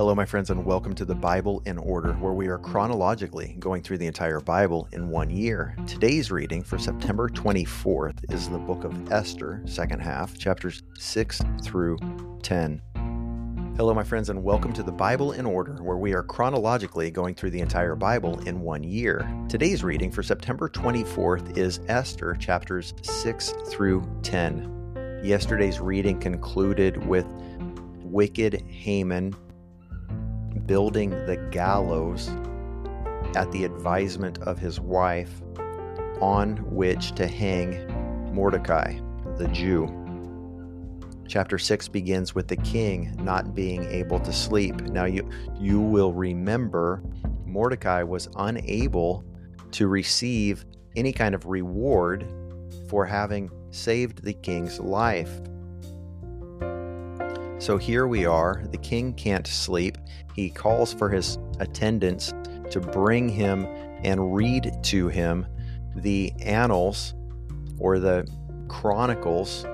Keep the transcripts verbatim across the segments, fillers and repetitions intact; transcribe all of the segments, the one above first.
Hello, my friends, and welcome to the Bible in Order, where we are chronologically going through the entire Bible in one year. Today's reading for September twenty-fourth is the book of Esther, second half, chapters six through ten. Hello, my friends, and welcome to the Bible in Order, where we are chronologically going through the entire Bible in one year. Today's reading for September twenty-fourth is Esther, chapters six through ten. Yesterday's reading concluded with wicked Haman building the gallows at the advisement of his wife, on which to hang Mordecai, the Jew. Chapter six begins with the king not being able to sleep. Now you you will remember Mordecai was unable to receive any kind of reward for having saved the king's life. So here we are, the king can't sleep. He calls for his attendants to bring him and read to him the annals or the chronicles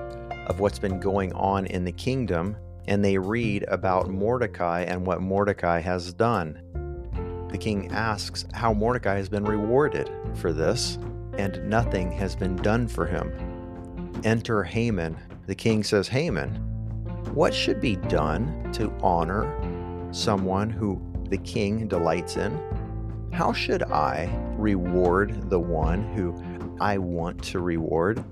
of what's been going on in the kingdom, and they read about Mordecai and what Mordecai has done. The king asks how Mordecai has been rewarded for this, and nothing has been done for him. Enter Haman. The king says, Haman, what should be done to honor someone who the king delights in? How should I reward the one who I want to reward?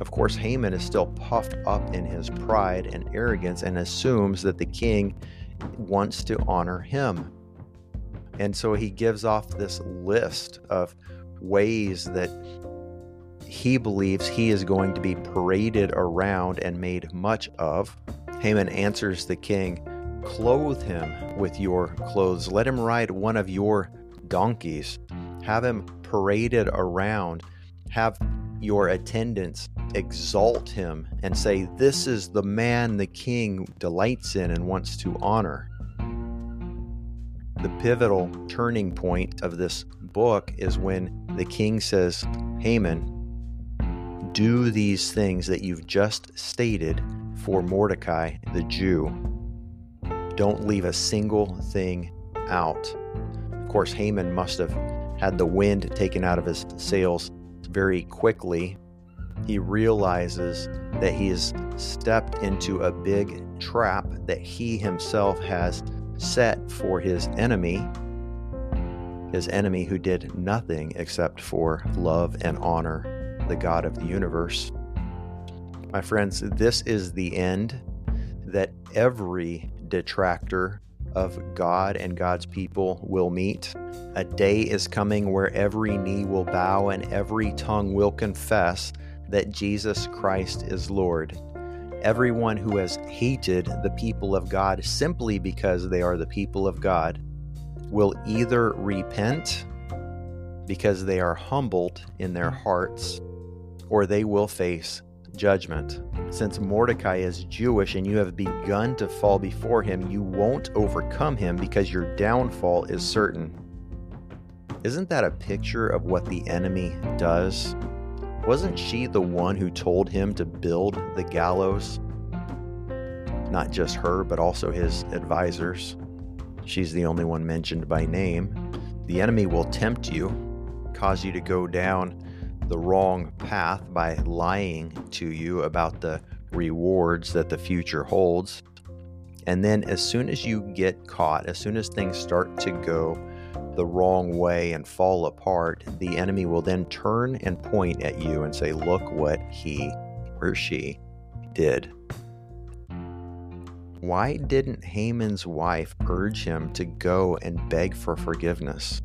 Of course, Haman is still puffed up in his pride and arrogance and assumes that the king wants to honor him. And so he gives off this list of ways that he believes he is going to be paraded around and made much of. Haman answers the king, "Clothe him with your clothes. Let him ride one of your donkeys. Have him paraded around. Have your attendants exalt him and say, 'This is the man the king delights in and wants to honor.'" The pivotal turning point of this book is when the king says, "Haman, do these things that you've just stated for Mordecai the Jew. Don't leave a single thing out." Of course, Haman must have had the wind taken out of his sails very quickly. He realizes that he has stepped into a big trap that he himself has set for his enemy, his enemy who did nothing except for love and honor the God of the universe. My friends, this is the end that every detractor of God and God's people will meet. A day is coming where every knee will bow and every tongue will confess that Jesus Christ is Lord. Everyone who has hated the people of God simply because they are the people of God will either repent because they are humbled in their hearts, or they will face judgment. Since Mordecai is Jewish and you have begun to fall before him, you won't overcome him because your downfall is certain. Isn't that a picture of what the enemy does? Wasn't she the one who told him to build the gallows? Not just her, but also his advisors. She's the only one mentioned by name. The enemy will tempt you, cause you to go down the wrong path by lying to you about the rewards that the future holds. And then as soon as you get caught, as soon as things start to go the wrong way and fall apart, the enemy will then turn and point at you and say, "Look what he or she did." Why didn't Haman's wife urge him to go and beg for forgiveness?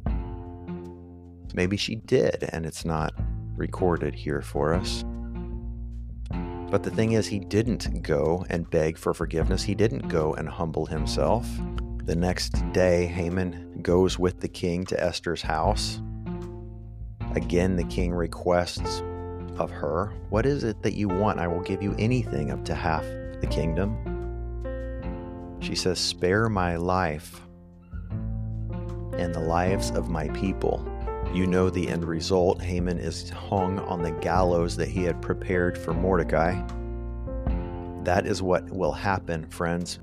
Maybe she did, and it's not recorded here for us. But the thing is, he didn't go and beg for forgiveness. He didn't go and humble himself. The next day, Haman goes with the king to Esther's house. Again, the king requests of her, "What is it that you want? I will give you anything up to half the kingdom." She says, "Spare my life and the lives of my people." You know the end result. Haman is hung on the gallows that he had prepared for Mordecai. That is what will happen, friends,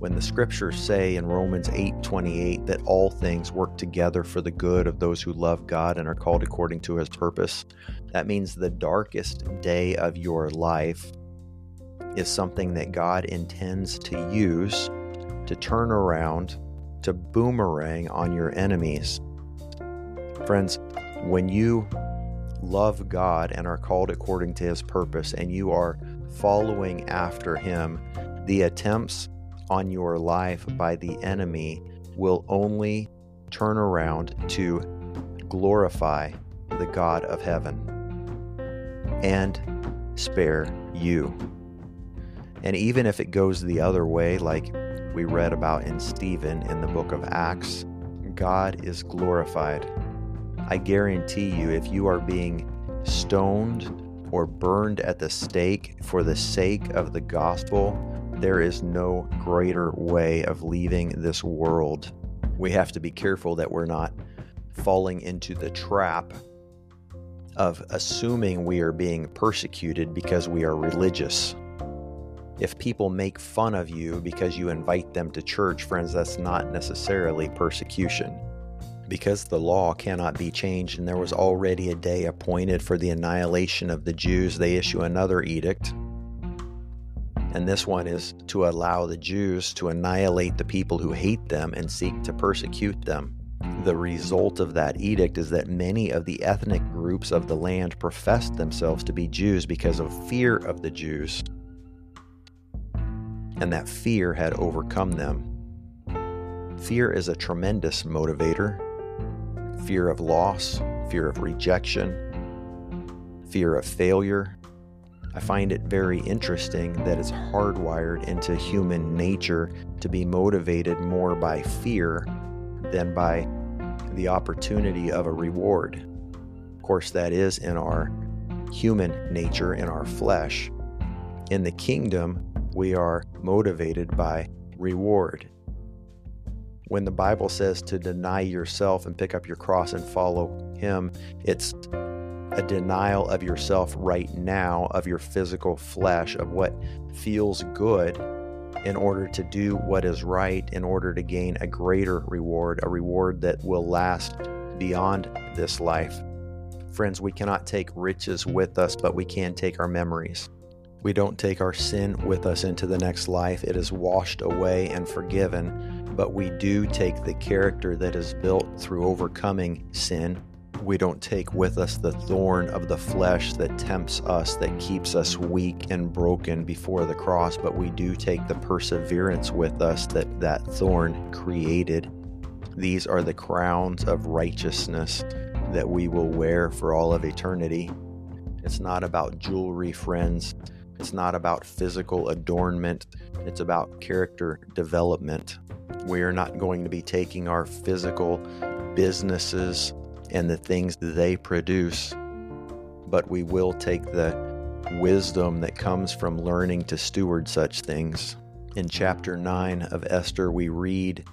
When the scriptures say in Romans eight twenty-eight that all things work together for the good of those who love God and are called according to his purpose, that means the darkest day of your life is something that God intends to use to turn around, to boomerang on your enemies. Friends, when you love God and are called according to his purpose and you are following after him, the attempts on your life by the enemy will only turn around to glorify the God of heaven and spare you. And even if it goes the other way, like we read about in Stephen in the book of Acts, God is glorified. I guarantee you, if you are being stoned or burned at the stake for the sake of the gospel, there is no greater way of leaving this world. We have to be careful that we're not falling into the trap of assuming we are being persecuted because we are religious. If people make fun of you because you invite them to church, friends, that's not necessarily persecution. Because the law cannot be changed and there was already a day appointed for the annihilation of the Jews, they issue another edict. And this one is to allow the Jews to annihilate the people who hate them and seek to persecute them. The result of that edict is that many of the ethnic groups of the land professed themselves to be Jews because of fear of the Jews. And that fear had overcome them. Fear is a tremendous motivator. Fear of loss, fear of rejection, fear of failure. I find it very interesting that it's hardwired into human nature to be motivated more by fear than by the opportunity of a reward. Of course, that is in our human nature, in our flesh. In the kingdom, we are motivated by reward. When the Bible says to deny yourself and pick up your cross and follow him, it's a denial of yourself right now, of your physical flesh, of what feels good in order to do what is right, in order to gain a greater reward, a reward that will last beyond this life. Friends, we cannot take riches with us, but we can take our memories. We don't take our sin with us into the next life. It is washed away and forgiven, but we do take the character that is built through overcoming sin. We don't take with us the thorn of the flesh that tempts us, that keeps us weak and broken before the cross, but we do take the perseverance with us that that thorn created. These are the crowns of righteousness that we will wear for all of eternity. It's not about jewelry, friends. It's not about physical adornment. It's about character development. We are not going to be taking our physical businesses and the things they produce, but we will take the wisdom that comes from learning to steward such things. In chapter nine of Esther, we read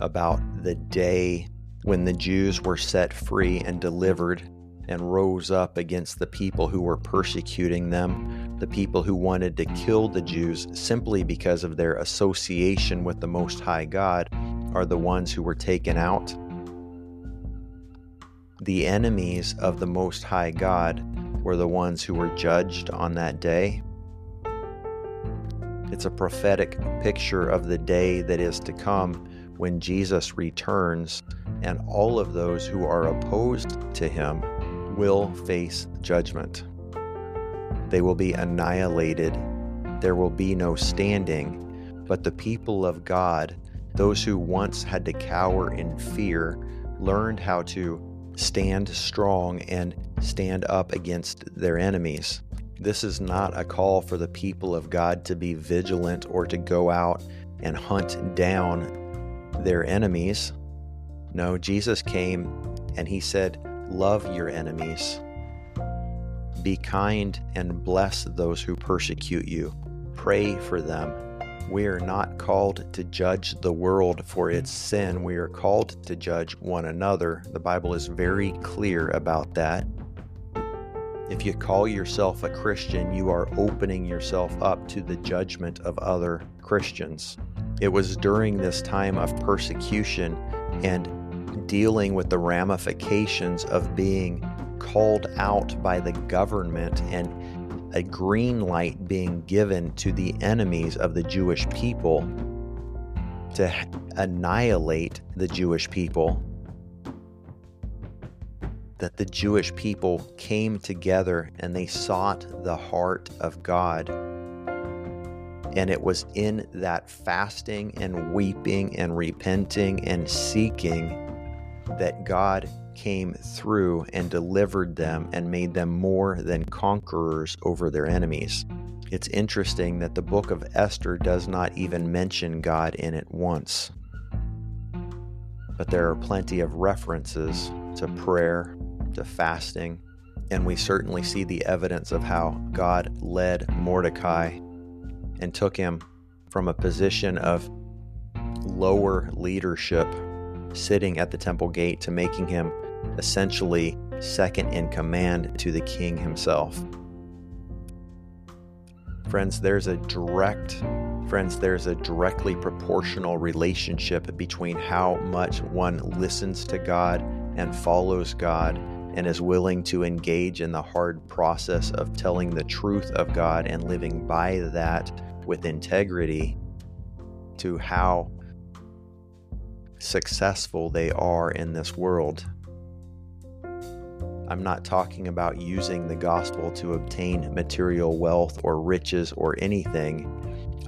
about the day when the Jews were set free and delivered and rose up against the people who were persecuting them, the people who wanted to kill the Jews simply because of their association with the Most High God are the ones who were taken out. The enemies of the Most High God were the ones who were judged on that day. It's a prophetic picture of the day that is to come when Jesus returns, and all of those who are opposed to him will face judgment. They will be annihilated. There will be no standing. But the people of God, those who once had to cower in fear, learned how to stand strong and stand up against their enemies. This is not a call for the people of God to be vigilant or to go out and hunt down their enemies. No, Jesus came and he said, love your enemies. Be kind and bless those who persecute you. Pray for them. We are not called to judge the world for its sin. We are called to judge one another. The Bible is very clear about that. If you call yourself a Christian, you are opening yourself up to the judgment of other Christians. It was during this time of persecution and dealing with the ramifications of being called out by the government and a green light being given to the enemies of the Jewish people to annihilate the Jewish people, that the Jewish people came together and they sought the heart of God. And it was in that fasting and weeping and repenting and seeking that God came through and delivered them and made them more than conquerors over their enemies. It's interesting that the book of Esther does not even mention God in it once. But there are plenty of references to prayer, to fasting, and we certainly see the evidence of how God led Mordecai and took him from a position of lower leadership, sitting at the temple gate, to making him essentially second in command to the king himself. Friends, there's a direct, friends, there's a directly proportional relationship between how much one listens to God and follows God and is willing to engage in the hard process of telling the truth of God and living by that with integrity, to how successful they are in this world. I'm not talking about using the gospel to obtain material wealth or riches or anything.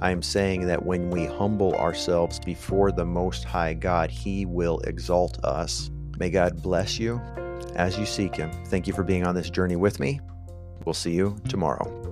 I'm saying that when we humble ourselves before the Most High God, He will exalt us. May God bless you as you seek Him. Thank you for being on this journey with me. We'll see you tomorrow.